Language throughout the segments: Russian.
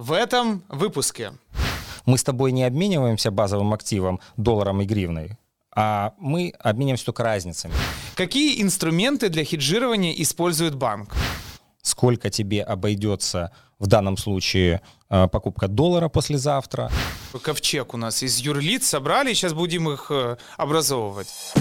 в этом выпуске. Мы с тобой не обмениваемся базовым активом, долларом и гривной, а мы обмениваемся только разницами. Какие инструменты для хеджирования использует банк? Сколько тебе обойдется в данном случае покупка доллара послезавтра? Ковчег у нас из юрлиц собрали, сейчас будем их образовывать.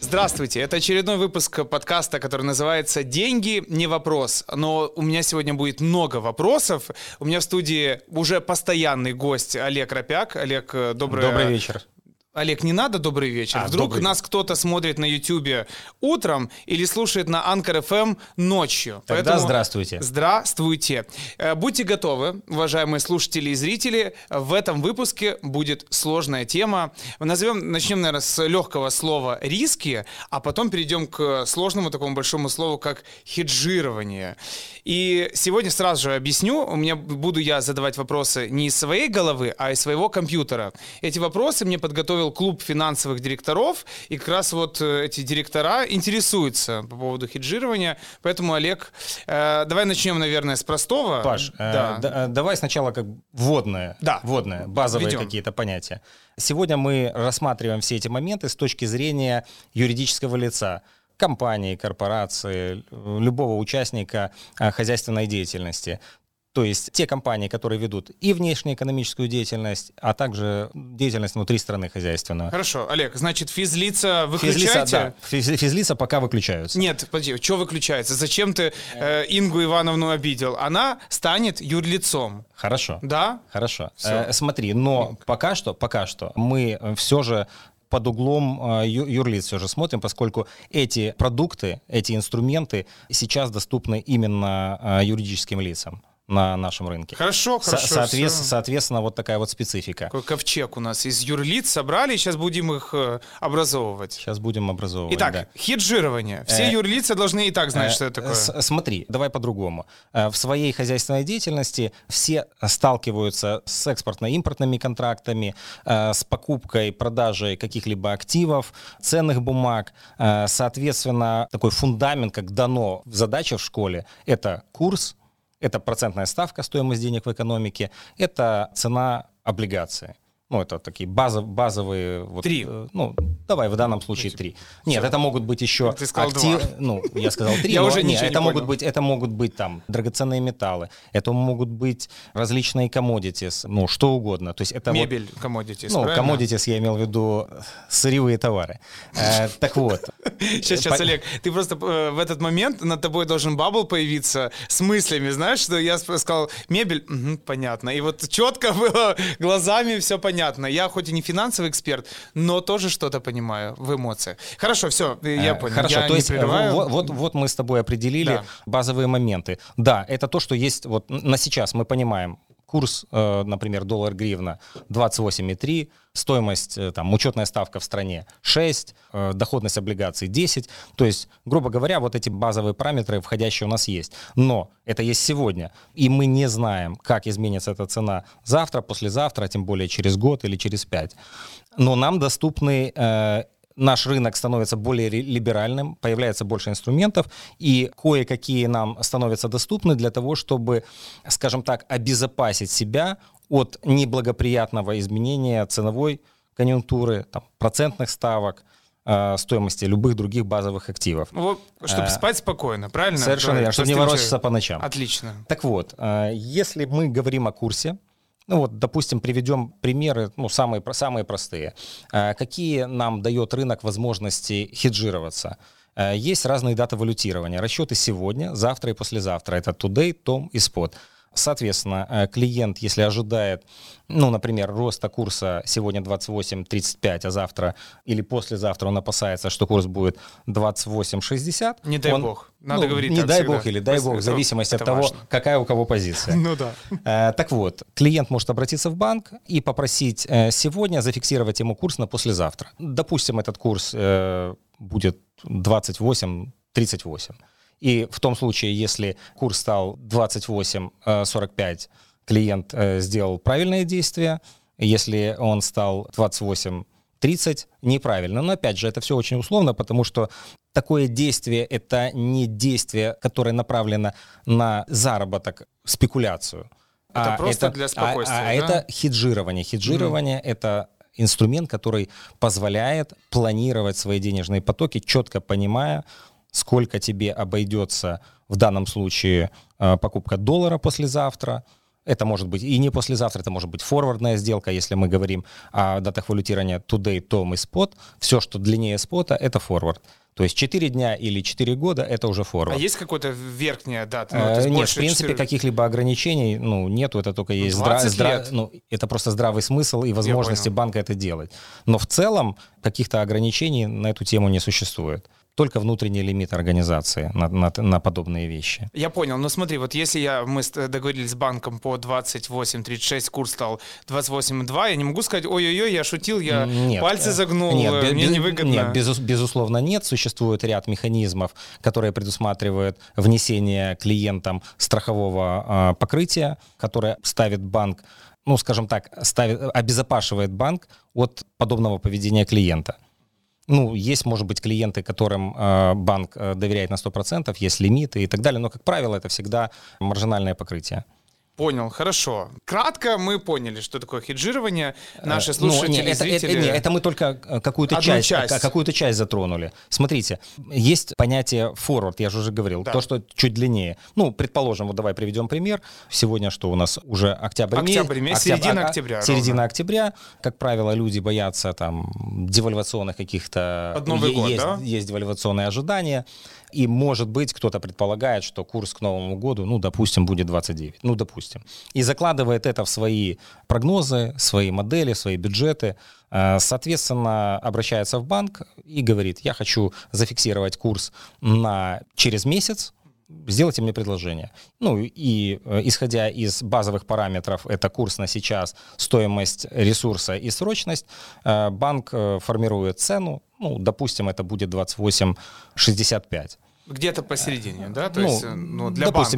Здравствуйте, это очередной выпуск подкаста, который называется «Деньги – не вопрос». Но у меня сегодня будет много вопросов. У меня в студии уже постоянный гость Олег Ропяк. Олег, добрый вечер. Олег, не надо «добрый вечер». Вдруг нас кто-то смотрит на YouTube утром или слушает на Anchor FM ночью. Тогда поэтому здравствуйте. Здравствуйте. Будьте готовы, уважаемые слушатели и зрители. В этом выпуске будет сложная тема. Начнем, наверное, с легкого слова «риски», а потом перейдем к сложному такому большому слову, как «хеджирование». И сегодня сразу же объясню. Буду я задавать вопросы не из своей головы, а из своего компьютера. Эти вопросы мне подготовил Клуб финансовых директоров, и как раз вот эти директора интересуются по поводу хеджирования, поэтому, Олег, давай начнем, наверное, с простого. Паш, давай сначала как вводное, базовые какие-то понятия. Сегодня мы рассматриваем все эти моменты с точки зрения юридического лица, компании, корпорации, любого участника хозяйственной деятельности. То есть те компании, которые ведут и внешнеэкономическую деятельность, а также деятельность внутри страны хозяйственную. Хорошо, Олег, значит, физлица выключаете? Физлица пока выключаются. Нет, подожди, что выключается? Зачем ты Ингу Ивановну обидел? Она станет юрлицом. Хорошо. Да? Хорошо. Смотри, но пока что мы все же под углом юрлиц все же смотрим, поскольку эти продукты, эти инструменты сейчас доступны именно юридическим лицам на нашем рынке. Хорошо. Соответственно, вот такая вот специфика. Какой ковчег у нас из юрлиц собрали, сейчас будем их образовывать. Итак, хеджирование. Все юрлицы должны и так знать, что это такое. Смотри, давай по-другому. В своей хозяйственной деятельности все сталкиваются с экспортно-импортными контрактами, с покупкой, продажей каких-либо активов, ценных бумаг. Соответственно, такой фундамент, как дано задача в школе, это курс, это процентная ставка, стоимость денег в экономике, это цена облигации. Ну, это такие базовые... Три. Давай в данном случае три. Нет, это могут быть еще... Ты сказал два. Я сказал три. Я уже ничего не понял. Это могут быть там драгоценные металлы, это могут быть различные commodities, что угодно. То есть это мебель commodities, правильно? Commodities я имел в виду сырьевые товары. Так вот. Сейчас, Олег, ты просто в этот момент над тобой должен бабл появиться с мыслями, знаешь, что я сказал мебель, понятно. И вот четко было глазами все понятно. Я хоть и не финансовый эксперт, но тоже что-то понимаю в эмоциях. Хорошо, все, я понял. Хорошо, я то есть вот мы с тобой определили базовые моменты. Да, это то, что есть вот на сейчас, мы понимаем. Курс, например, доллар-гривна 28,3, стоимость, учетная ставка в стране 6, доходность облигаций 10. То есть, грубо говоря, вот эти базовые параметры, входящие у нас есть. Но это есть сегодня, и мы не знаем, как изменится эта цена завтра, послезавтра, а тем более через год или через 5. Но нам доступны... Наш рынок становится более либеральным, появляется больше инструментов, и кое-какие нам становятся доступны для того, чтобы, скажем так, обезопасить себя от неблагоприятного изменения ценовой конъюнктуры, процентных ставок, стоимости любых других базовых активов. Чтобы спать спокойно, правильно? Совершенно верно, чтобы не ворочаться по ночам. Отлично. Так вот, если мы говорим о курсе, допустим, приведем примеры, самые простые. Какие нам дает рынок возможности хеджироваться? Есть разные даты валютирования. Расчеты сегодня, завтра и послезавтра. Это today, tom и spot. Соответственно, клиент, если ожидает, например, роста курса сегодня 28,35, а завтра или послезавтра он опасается, что курс будет 28,60. Не дай бог. Надо говорить не дай всегда. Бог или дай бог, в зависимости от того, важно. Какая у кого позиция. Так вот, клиент может обратиться в банк и попросить сегодня зафиксировать ему курс на послезавтра. Допустим, этот курс будет 28,38. И в том случае, если курс стал 28,45, клиент сделал правильное действие. Если он стал 28,38, 30 неправильно. Но опять же, это все очень условно, потому что такое действие – это не действие, которое направлено на заработок, спекуляцию. Это просто для спокойствия, да? Это хеджирование. Хеджирование – это инструмент, который позволяет планировать свои денежные потоки, четко понимая, сколько тебе обойдется в данном случае покупка доллара послезавтра. Это может быть и не послезавтра, это может быть форвардная сделка. Если мы говорим о датах валютирования today, tom и spot, все, что длиннее спота, это форвард. То есть 4 дня или 4 года – это уже форвард. А есть какая-то верхняя дата? Нет, в принципе, 4... каких-либо ограничений нету, это только есть... 20 лет. Это просто здравый смысл и возможности банка это делать. Но в целом каких-то ограничений на эту тему не существует. Только внутренний лимит организации на подобные вещи. Я понял, но смотри, вот если мы договорились с банком по 28.36, курс стал 28.2, я не могу сказать, ой-ой-ой, я шутил, я пальцы загнул, мне невыгодно. Нет, безусловно нет, существует ряд механизмов, которые предусматривают внесение клиентам страхового покрытия, которое ставит банк, обезопашивает банк от подобного поведения клиента. Есть, может быть, клиенты, которым банк доверяет на 100%, есть лимиты и так далее, но, как правило, это всегда маржинальное покрытие. Понял, хорошо. Кратко мы поняли, что такое хеджирование. Наши слушатели, зрители... Это мы только какую-то часть затронули. Смотрите, есть понятие форвард, я же уже говорил, да. То, что чуть длиннее. Предположим, давай приведем пример. Сегодня что у нас? Уже октябрь месяц, середина октября. Как правило, люди боятся девальвационных каких-то... Под Новый год, да? Есть девальвационные ожидания. И, может быть, кто-то предполагает, что курс к Новому году, допустим, будет 29. Допустим. И закладывает это в свои прогнозы, свои модели, свои бюджеты. Соответственно, обращается в банк и говорит: я хочу зафиксировать курс через месяц, сделайте мне предложение. И исходя из базовых параметров, это курс на сейчас, стоимость ресурса и срочность, банк формирует цену, допустим, это будет 28,65. Где-то посередине, да? То есть, для допустим,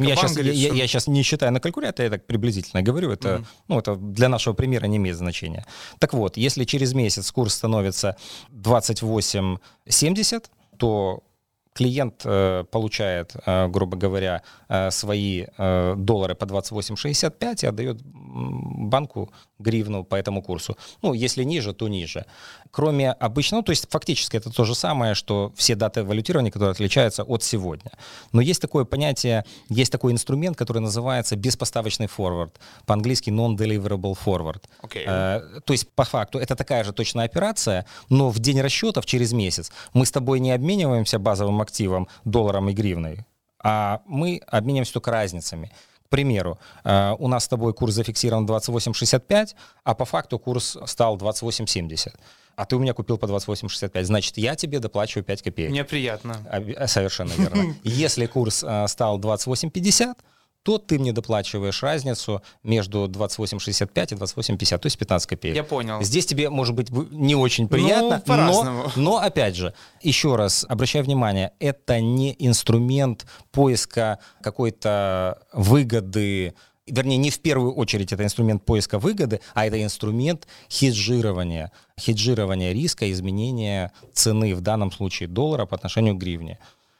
банка. Допустим, я сейчас не считаю на калькуляторе, я так приблизительно говорю, это, это для нашего примера не имеет значения. Так вот, если через месяц курс становится 28,70, то клиент получает, грубо говоря, свои доллары по 28,65 и отдает банку гривну по этому курсу. Если ниже, то ниже. Кроме обычного, то есть фактически это то же самое, что все даты валютирования, которые отличаются от сегодня. Но есть такое понятие, есть такой инструмент, который называется беспоставочный форвард, по-английски non-deliverable forward. Okay. То есть по факту это такая же точная операция, но в день расчетов через месяц мы с тобой не обмениваемся базовым активом долларом и гривной, а мы обмениваемся только разницами. К примеру, у нас с тобой курс зафиксирован 28,65, а по факту курс стал 28,70. А ты у меня купил по 28,65, значит, я тебе доплачиваю 5 копеек. Мне приятно. Совершенно верно. Если курс стал 28,50, то ты мне доплачиваешь разницу между 28,65 и 28,50, то есть 15 копеек. Я понял. Здесь тебе, может быть, не очень приятно, но опять же, еще раз обращаю внимание, это не инструмент поиска какой-то выгоды, вернее, не в первую очередь это инструмент поиска выгоды, а это инструмент хеджирования, хеджирования риска, изменения цены, в данном случае доллара по отношению к гривне.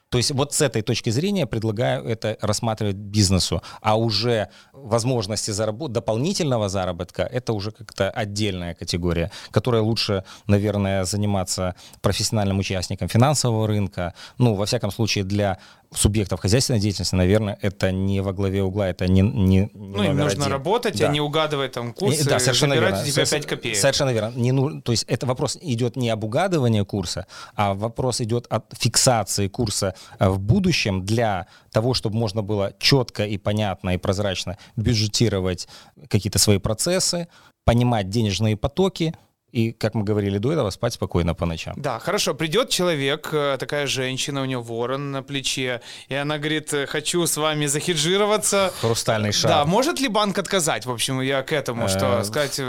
То есть вот с этой точки зрения предлагаю это рассматривать бизнесу, а уже возможности дополнительного заработка – это уже как-то отдельная категория, которой лучше, наверное, заниматься профессиональным участником финансового рынка. Во всяком случае, для субъектов хозяйственной деятельности, наверное, это не во главе угла, это не им нужно один. Работать, да. А не угадывать курсы, собирать у тебя 5 копеек. Совершенно верно. То есть это вопрос идет не об угадывании курса, а вопрос идет от фиксации курса в будущем для того, чтобы можно было четко и понятно и прозрачно бюджетировать какие-то свои процессы, понимать денежные потоки и, как мы говорили до этого, спать спокойно по ночам. Да, хорошо. Придет человек, такая женщина, у нее ворон на плече, и она говорит: хочу с вами захеджироваться. Хрустальный шар. Да, может ли банк отказать? В общем, я к этому, что сказать,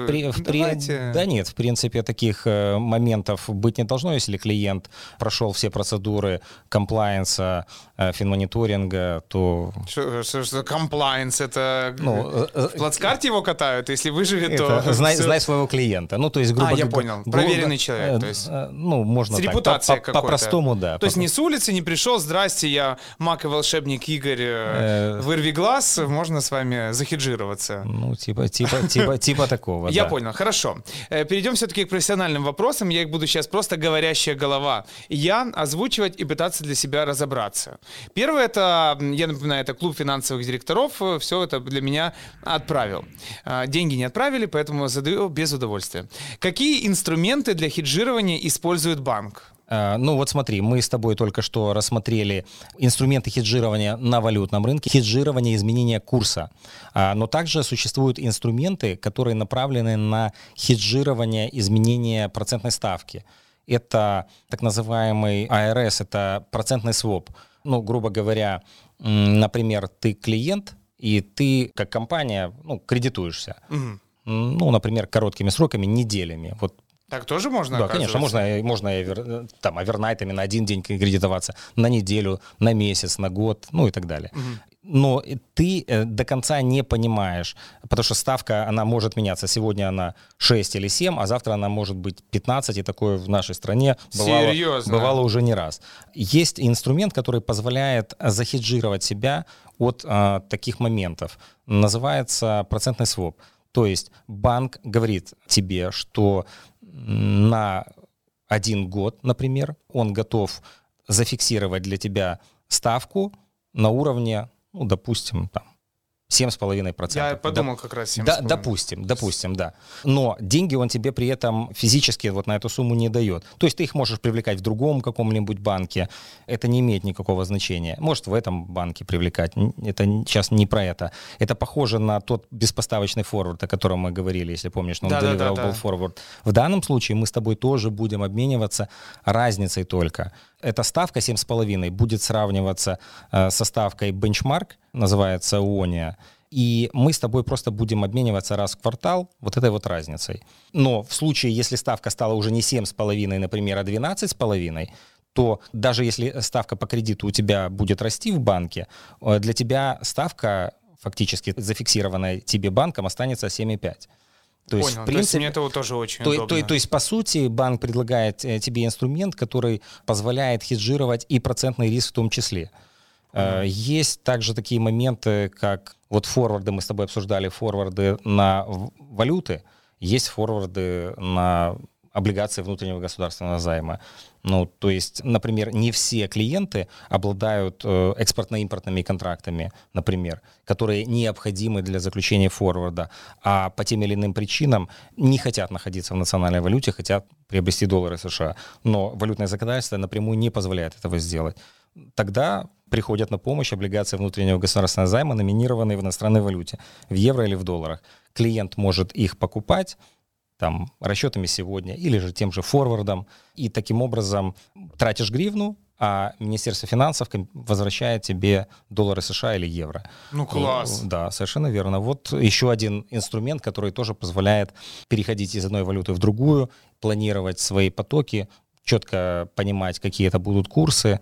давайте... Да нет, в принципе, таких моментов быть не должно, если клиент прошел все процедуры комплаенса, финмониторинга, то... Что комплаенс? Это в плацкарте его катают? Если выживет, то... Знай своего клиента. То есть, грубо я понял. Проверенный человек. То есть, ну, можно с репутацией так, по-простому, да. То есть не с улицы, не пришел, здрасте, я маг и волшебник Игорь, вырви глаз, можно с вами захеджироваться. Ну, типа такого, да. Я понял, хорошо. Перейдем все-таки к профессиональным вопросам. Я их буду сейчас просто говорящая голова. Я озвучивать и пытаться для себя разобраться. Первое, это, я напоминаю, это клуб финансовых директоров. Все это для меня отправил. Деньги не отправили, поэтому задаю без удовольствия. Какие инструменты для хеджирования использует банк? Ну вот смотри, мы с тобой только что рассмотрели инструменты хеджирования на валютном рынке, хеджирование изменения курса, но также существуют инструменты, которые направлены на хеджирование изменения процентной ставки. Это так называемый ARS, это процентный своп. Ну, грубо говоря, например, ты клиент, и ты как компания, ну, кредитуешься. Угу. Ну, например, короткими сроками, неделями. Вот. Так тоже можно? Да, конечно, можно там, овернайтами на один день кредитоваться, на неделю, на месяц, на год, ну и так далее. Угу. Но ты до конца не понимаешь, потому что ставка, она может меняться. Сегодня она 6 или 7, а завтра она может быть 15, и такое в нашей стране бывало уже не раз. Есть инструмент, который позволяет захеджировать себя от таких моментов. Называется процентный своп. То есть банк говорит тебе, что на один год, например, он готов зафиксировать для тебя ставку на уровне, ну, допустим, там 7,5%. Я подумал как раз 7,5%. Да, допустим, да. Но деньги он тебе при этом физически вот на эту сумму не дает. То есть ты их можешь привлекать в другом каком-нибудь банке. Это не имеет никакого значения. Может, в этом банке привлекать. Это сейчас не про это. Это похоже на тот беспоставочный форвард, о котором мы говорили, если помнишь, но он deliverable forward. В данном случае мы с тобой тоже будем обмениваться разницей только. Эта ставка 7,5 будет сравниваться со ставкой бенчмарк, называется ONIA, и мы с тобой просто будем обмениваться раз в квартал вот этой вот разницей. Но в случае, если ставка стала уже не 7,5, например, а 12,5, то даже если ставка по кредиту у тебя будет расти в банке, для тебя ставка, фактически зафиксированная тебе банком, останется 7,5. То есть, понял, в принципе, то есть мне этого тоже очень удобно. То есть, по сути, банк предлагает тебе инструмент, который позволяет хеджировать и процентный риск в том числе. Есть также такие моменты, как вот форварды, мы с тобой обсуждали, форварды на валюты, есть форварды на облигации внутреннего государственного займа. Ну, то есть, например, не все клиенты обладают экспортно-импортными контрактами, например, которые необходимы для заключения форварда, а по тем или иным причинам не хотят находиться в национальной валюте, хотят приобрести доллары США. Но валютное законодательство напрямую не позволяет этого сделать. Тогда приходят на помощь облигации внутреннего государственного займа, номинированные в иностранной валюте, в евро или в долларах. Клиент может их покупать там расчетами сегодня или же тем же форвардом, и таким образом тратишь гривну, а Министерство финансов возвращает тебе доллары США или евро. Ну класс! Да, совершенно верно. Вот еще один инструмент, который тоже позволяет переходить из одной валюты в другую, планировать свои потоки, четко понимать, какие это будут курсы.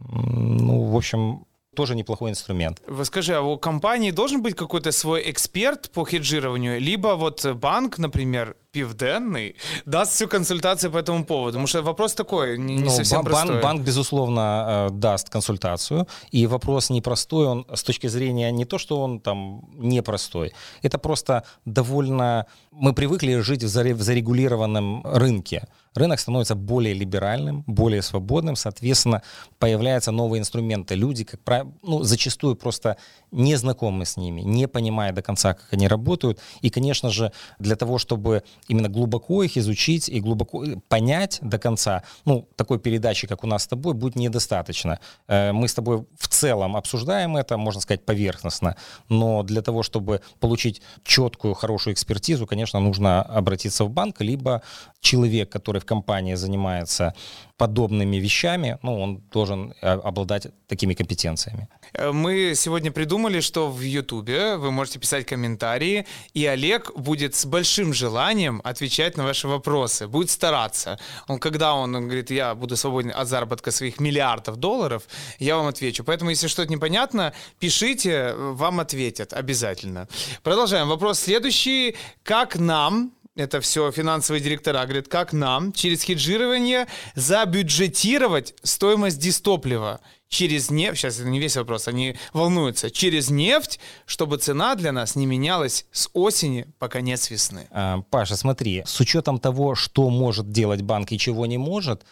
Ну, в общем, тоже неплохой инструмент. Скажи, а у компании должен быть какой-то свой эксперт по хеджированию? Либо вот банк, например, Пивденный, даст всю консультацию по этому поводу? Потому что вопрос такой, не совсем простой. Банк, безусловно, даст консультацию. И вопрос непростой, он с точки зрения не то, что он там непростой. Это просто довольно... Мы привыкли жить в зарегулированном рынке. Рынок становится более либеральным, более свободным, соответственно, появляются новые инструменты. Люди, как правило, ну, зачастую просто не знакомы с ними, не понимая до конца, как они работают. И, конечно же, для того, чтобы именно глубоко их изучить и глубоко понять до конца, ну, такой передачи, как у нас с тобой, будет недостаточно. Мы с тобой в целом обсуждаем это, можно сказать, поверхностно, но для того, чтобы получить четкую, хорошую экспертизу, конечно, нужно обратиться в банк, либо человек, который в компании занимается подобными вещами, ну, он должен обладать такими компетенциями. Мы сегодня придумали, что в Ютубе вы можете писать комментарии, и Олег будет с большим желанием отвечать на ваши вопросы, будет стараться. Он, когда он говорит, я буду свободен от заработка своих миллиардов долларов, я вам отвечу. Поэтому, если что-то непонятно, пишите, вам ответят обязательно. Продолжаем. Вопрос следующий. Как нам это все финансовые директора, говорят, как нам через хеджирование забюджетировать стоимость дистоплива через нефть, сейчас это не весь вопрос, они волнуются, через нефть, чтобы цена для нас не менялась с осени по конец весны. Паша, смотри, с учетом того, что может делать банк и чего не может,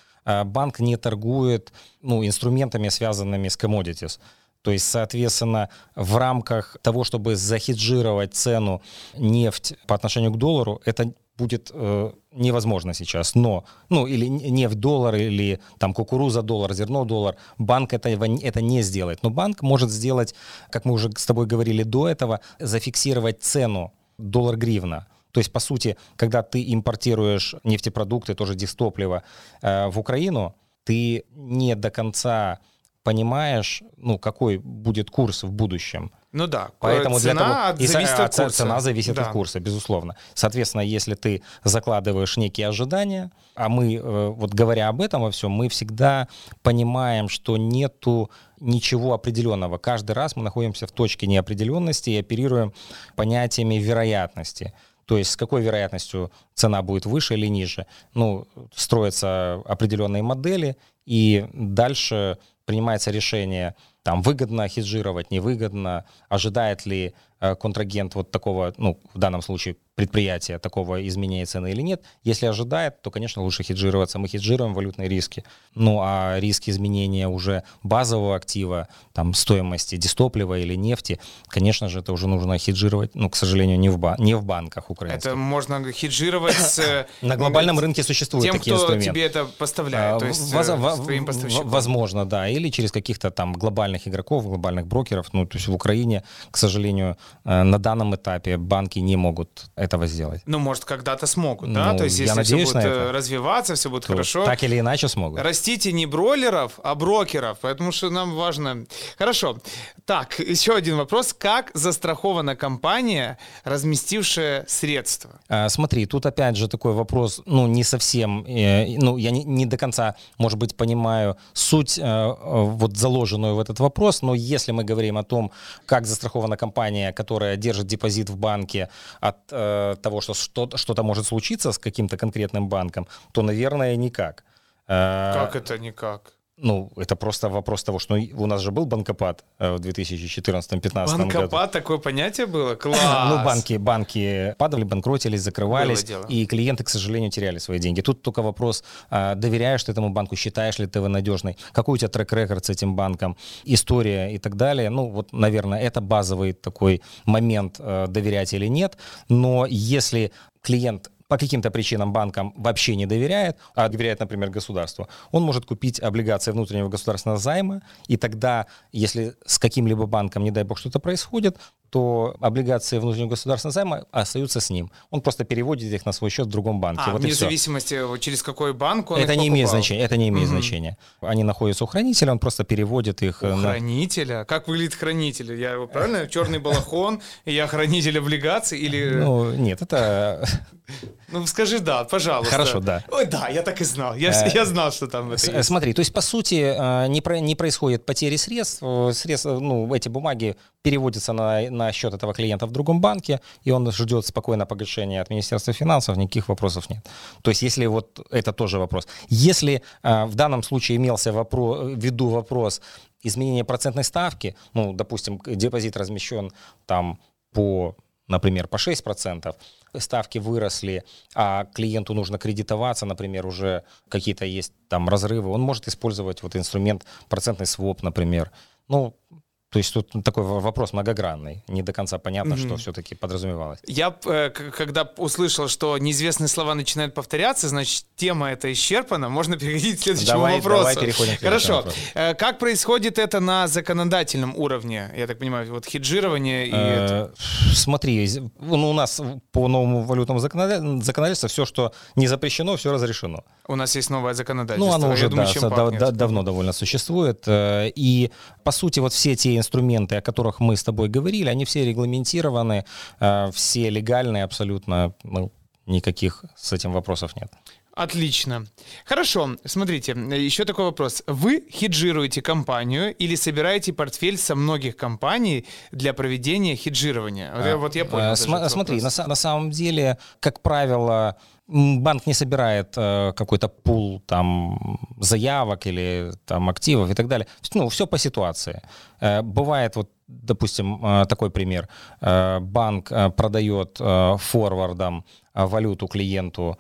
банк не торгует инструментами, связанными с commodities. То есть, соответственно, в рамках того, чтобы захеджировать цену нефть по отношению к доллару, это будет невозможно сейчас. Но, или нефть доллар, или там кукуруза доллар, зерно доллар, банк это не сделает. Но банк может сделать, как мы уже с тобой говорили до этого, зафиксировать цену доллар-гривна. То есть, по сути, когда ты импортируешь нефтепродукты, тоже дистопливо, в Украину, ты не до конца понимаешь, какой будет курс в будущем. Поэтому цена зависит от курса. Цена зависит от курса, безусловно. Соответственно, если ты закладываешь некие ожидания, а мы, вот говоря об этом во всем, мы всегда понимаем, что нету ничего определенного. Каждый раз мы находимся в точке неопределенности и оперируем понятиями вероятности. То есть с какой вероятностью цена будет выше или ниже. Строятся определенные модели, и дальше принимается решение, выгодно хеджировать, невыгодно, ожидает ли контрагент вот такого, в данном случае предприятия, такого изменения цены или нет. Если ожидает, то, конечно, лучше хеджироваться. Мы хеджируем валютные риски. А риски изменения уже базового актива, стоимости дистоплива или нефти, конечно же, это уже нужно хеджировать, к сожалению, не в банках украинских. Это можно хеджировать с... На глобальном рынке существуют такие инструменты. Тем, кто тебе это поставляет, то есть твоим поставщиком. Возможно, да. Или через каких-то глобальных игроков, глобальных брокеров. То есть в Украине, к сожалению, на данном этапе банки не могут этого сделать. Может, когда-то смогут, да? То есть, если все будет развиваться, все будет хорошо. Так или иначе смогут. Растите не бройлеров, а брокеров, поэтому что нам важно. Хорошо. Так, еще один вопрос. Как застрахована компания, разместившая средства? Смотри, тут опять же такой вопрос, не совсем, я не до конца, может быть, понимаю суть, вот заложенную в этот вопрос, но если мы говорим о том, как застрахована компания, которая держит депозит в банке от того, что что-то может случиться с каким-то конкретным банком, то, наверное, никак. Как это никак? Это просто вопрос того, что у нас же был банкопад в 2014-2015 году. Банкопад, такое понятие было? Класс! Банки падали, банкротились, закрывались, и клиенты, к сожалению, теряли свои деньги. Тут только вопрос, доверяешь ты этому банку, считаешь ли ты его надежный, какой у тебя трек-рекорд с этим банком, история и так далее. Наверное, это базовый такой момент, доверять или нет. Но если клиент по каким-то причинам банкам вообще не доверяет, а доверяет, например, государству, он может купить облигации внутреннего государственного займа, и тогда, если с каким-либо банком, не дай бог, что-то происходит, то облигации внутреннего государственного займа остаются с ним. Он просто переводит их на свой счет в другом банке. Вне зависимости, через какой банк он их покупал. Это не имеет значения. Они находятся у хранителя, он просто переводит их. Хранителя? Как выглядит хранитель? Я его правильно? Черный балахон, я хранитель облигаций или... Нет, это... скажи да, пожалуйста. Хорошо, да. Ой, да, я так и знал. Я знал, что там это есть. Смотри, то есть, по сути, не происходит потери средств. Эти бумаги переводятся на счет этого клиента в другом банке, и он ждет спокойно погашения от Министерства финансов, никаких вопросов нет. То есть, если это тоже вопрос. Если в данном случае имелся в виду вопрос изменения процентной ставки, допустим, депозит размещен например, по 6%, ставки выросли, а клиенту нужно кредитоваться, например, уже какие-то есть разрывы, он может использовать инструмент процентный своп, например. То есть тут такой вопрос многогранный, не до конца понятно, что все-таки подразумевалось. Я, когда услышал, что неизвестные слова начинают повторяться, значит, тема эта исчерпана, можно переходить к следующему вопросу. Давай переходим к следующему вопросу. Хорошо. Как происходит это на законодательном уровне? Я так понимаю, хеджирование и это... Смотри, у нас по новому валютному законодательству все, что не запрещено, все разрешено. У нас есть новое законодательство. Оно уже давно довольно существует. И, по сути, все те инструменты, о которых мы с тобой говорили, они все регламентированы, все легальные абсолютно, никаких с этим вопросов нет. Отлично. Хорошо, смотрите, еще такой вопрос. Вы хеджируете компанию или собираете портфель со многих компаний для проведения хеджирования? Я понял. Смотри, на самом деле, как правило, банк не собирает какой-то пул там заявок или там активов и так далее. Ну, все по ситуации. Бывает, вот, допустим, такой пример. Банк продает форвардом валюту клиенту,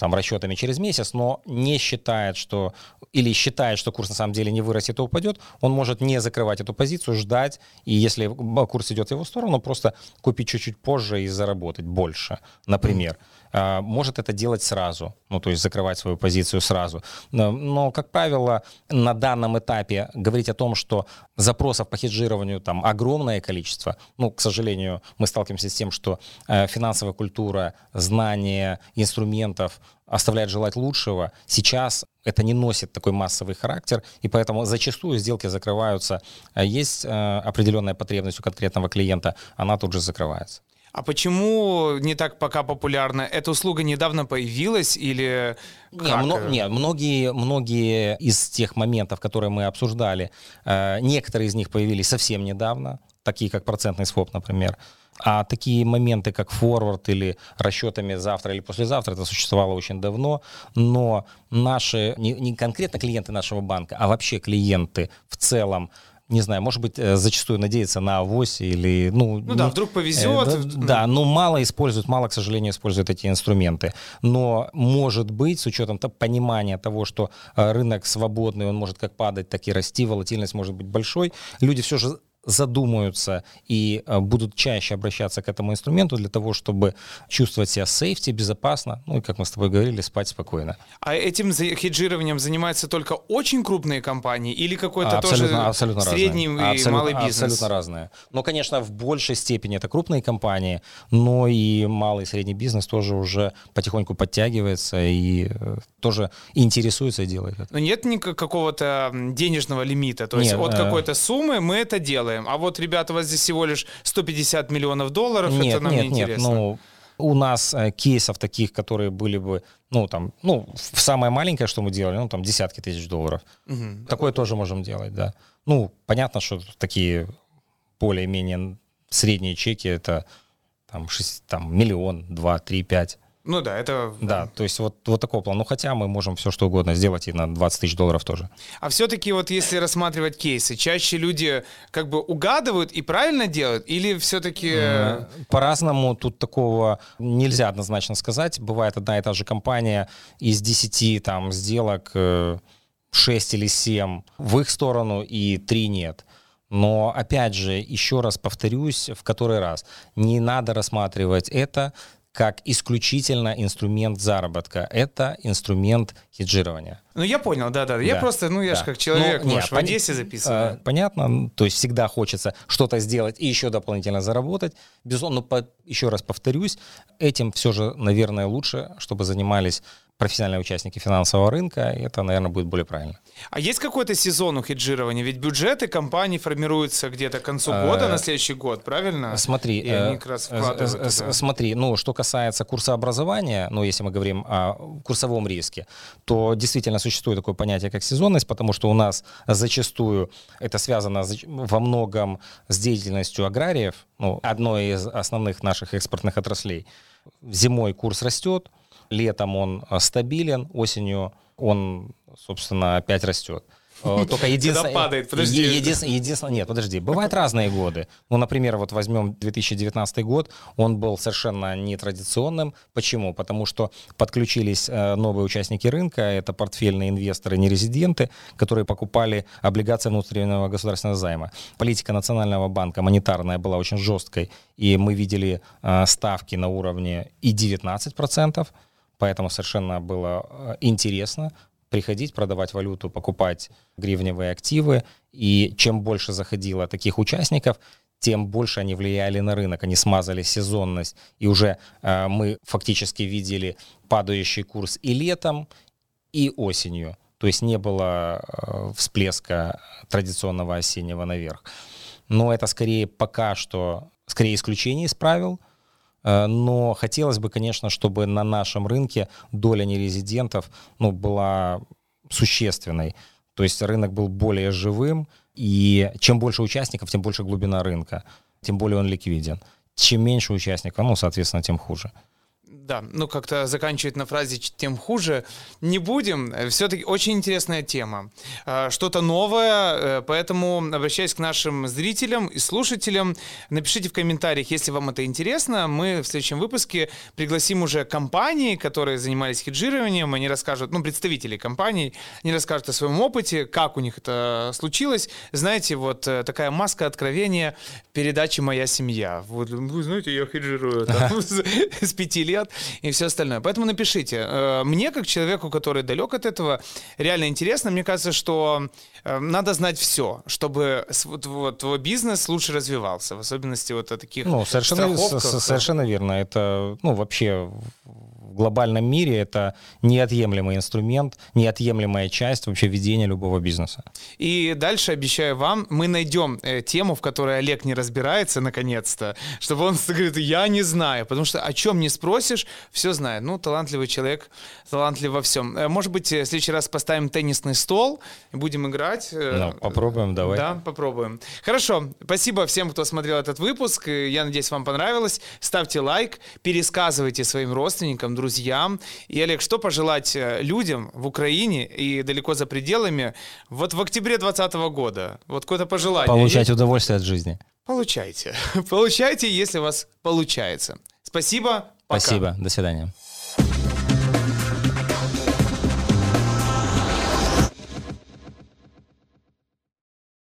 расчетами через месяц, но не считает, что или считает, что курс на самом деле не вырастет и упадет, он может не закрывать эту позицию, ждать, и если курс идет в его сторону, просто купить чуть-чуть позже и заработать больше, например. Может это делать сразу, то есть закрывать свою позицию сразу. Но, как правило, на данном этапе говорить о том, что запросов по хеджированию там огромное количество, к сожалению, мы сталкиваемся с тем, что финансовая культура, знание инструментов оставляет желать лучшего. Сейчас это не носит такой массовый характер, и поэтому зачастую сделки закрываются. Есть определенная потребность у конкретного клиента, она тут же закрывается. А почему не так пока популярна? Эта услуга недавно появилась или как? Многие из тех моментов, которые мы обсуждали, некоторые из них появились совсем недавно, такие как процентный своп, например. А такие моменты, как форвард или расчетами завтра или послезавтра, это существовало очень давно, но наши, не конкретно клиенты нашего банка, а вообще клиенты в целом, не знаю, может быть, зачастую надеется на авось или... вдруг повезет. Мало, к сожалению, используют эти инструменты. Но, может быть, с учетом понимания того, что рынок свободный, он может как падать, так и расти, волатильность может быть большой, люди все же задумаются и будут чаще обращаться к этому инструменту для того, чтобы чувствовать себя сейфти, безопасно, и, как мы с тобой говорили, спать спокойно. А этим хеджированием занимаются только очень крупные компании или какой-то абсолютно тоже средний и малый бизнес? Абсолютно разные. Но, конечно, в большей степени это крупные компании, но и малый и средний бизнес тоже уже потихоньку подтягивается и тоже интересуется и делает это. Но нет никакого-то денежного лимита, то есть от какой-то суммы мы это делаем. А вот, ребята, у вас здесь всего лишь $150 миллионов, это нам не интересно. У нас кейсов таких, которые были бы, самое маленькое, что мы делали, десятки тысяч $10,000. Угу. Такое тоже можем делать, да. Понятно, что такие более-менее средние чеки, это $1 миллион, 2, 3, 5. Это... Да, то есть вот такого плана. Хотя мы можем все что угодно сделать и на $20,000 тоже. А все-таки если рассматривать кейсы, чаще люди угадывают и правильно делают? Или все-таки... По-разному, тут такого нельзя однозначно сказать. Бывает одна и та же компания из 10 сделок, 6 или 7 в их сторону и 3 нет. Но, опять же, еще раз повторюсь, в который раз, не надо рассматривать это как исключительно инструмент заработка. Это инструмент хеджирования. Я понял, да. Я же как человек, в Одессе записываю. Понятно, то есть всегда хочется что-то сделать и еще дополнительно заработать. Безусловно, еще раз повторюсь, этим все же, наверное, лучше, чтобы занимались профессиональные участники финансового рынка, это, наверное, будет более правильно. А есть какой-то сезон у хеджирования? Ведь бюджеты компаний формируются где-то к концу года, на следующий год, правильно? Смотри, и они как раз вкладывают. Смотри, что касается курсообразования, если мы говорим о курсовом риске, то действительно существует такое понятие, как сезонность, потому что у нас зачастую это связано во многом с деятельностью аграриев, одной из основных наших экспортных отраслей. Зимой курс растет, летом он стабилен, осенью он, собственно, опять растет. Только единственное... падает, подожди. Бывают разные годы. Например, возьмем 2019 год, он был совершенно нетрадиционным. Почему? Потому что подключились новые участники рынка, это портфельные инвесторы, нерезиденты, которые покупали облигации внутреннего государственного займа. Политика Национального банка монетарная была очень жесткой, и мы видели ставки на уровне и 19%, поэтому совершенно было интересно приходить, продавать валюту, покупать гривневые активы. И чем больше заходило таких участников, тем больше они влияли на рынок, они смазали сезонность. И уже мы фактически видели падающий курс и летом, и осенью. То есть не было всплеска традиционного осеннего наверх. Но это скорее пока что, исключение из правил. Но хотелось бы, конечно, чтобы на нашем рынке доля нерезидентов, ну, была существенной. То есть рынок был более живым, и чем больше участников, тем больше глубина рынка, тем более он ликвиден. Чем меньше участников, ну, соответственно, тем хуже. Да, ну как-то заканчивать на фразе «тем хуже» не будем. Все-таки очень интересная тема. Что-то новое, поэтому обращаюсь к нашим зрителям и слушателям. Напишите в комментариях, если вам это интересно. Мы в следующем выпуске пригласим уже компании, которые занимались хеджированием. Они расскажут, ну, представители компаний, они расскажут о своем опыте, как у них это случилось. Знаете, вот такая маска откровения передачи «Моя семья». Вот, вы знаете, я хеджирую с 5 лет. И все остальное. Поэтому напишите. Мне, как человеку, который далек от этого, реально интересно. Мне кажется, что надо знать все, чтобы твой бизнес лучше развивался, в особенности вот о таких страховках. Совершенно верно. Это, ну, вообще в глобальном мире это неотъемлемый инструмент, неотъемлемая часть вообще ведения любого бизнеса. И дальше, обещаю вам, мы найдем тему, в которой Олег не разбирается, наконец-то, чтобы он говорит, я не знаю, потому что о чем не спросишь, все знает. Ну, талантливый человек, талантлив во всем. Может быть, в следующий раз поставим теннисный стол, будем играть. Ну, попробуем, давай. Да, попробуем. Хорошо, спасибо всем, кто смотрел этот выпуск. Я надеюсь, вам понравилось. Ставьте лайк, пересказывайте своим родственникам, друзьям. И, Олег, что пожелать людям в Украине и далеко за пределами вот в октябре 2020 года? Вот какое-то пожелание. Получать удовольствие от жизни. Получайте. Получайте, если у вас получается. Спасибо. Пока. Спасибо. До свидания.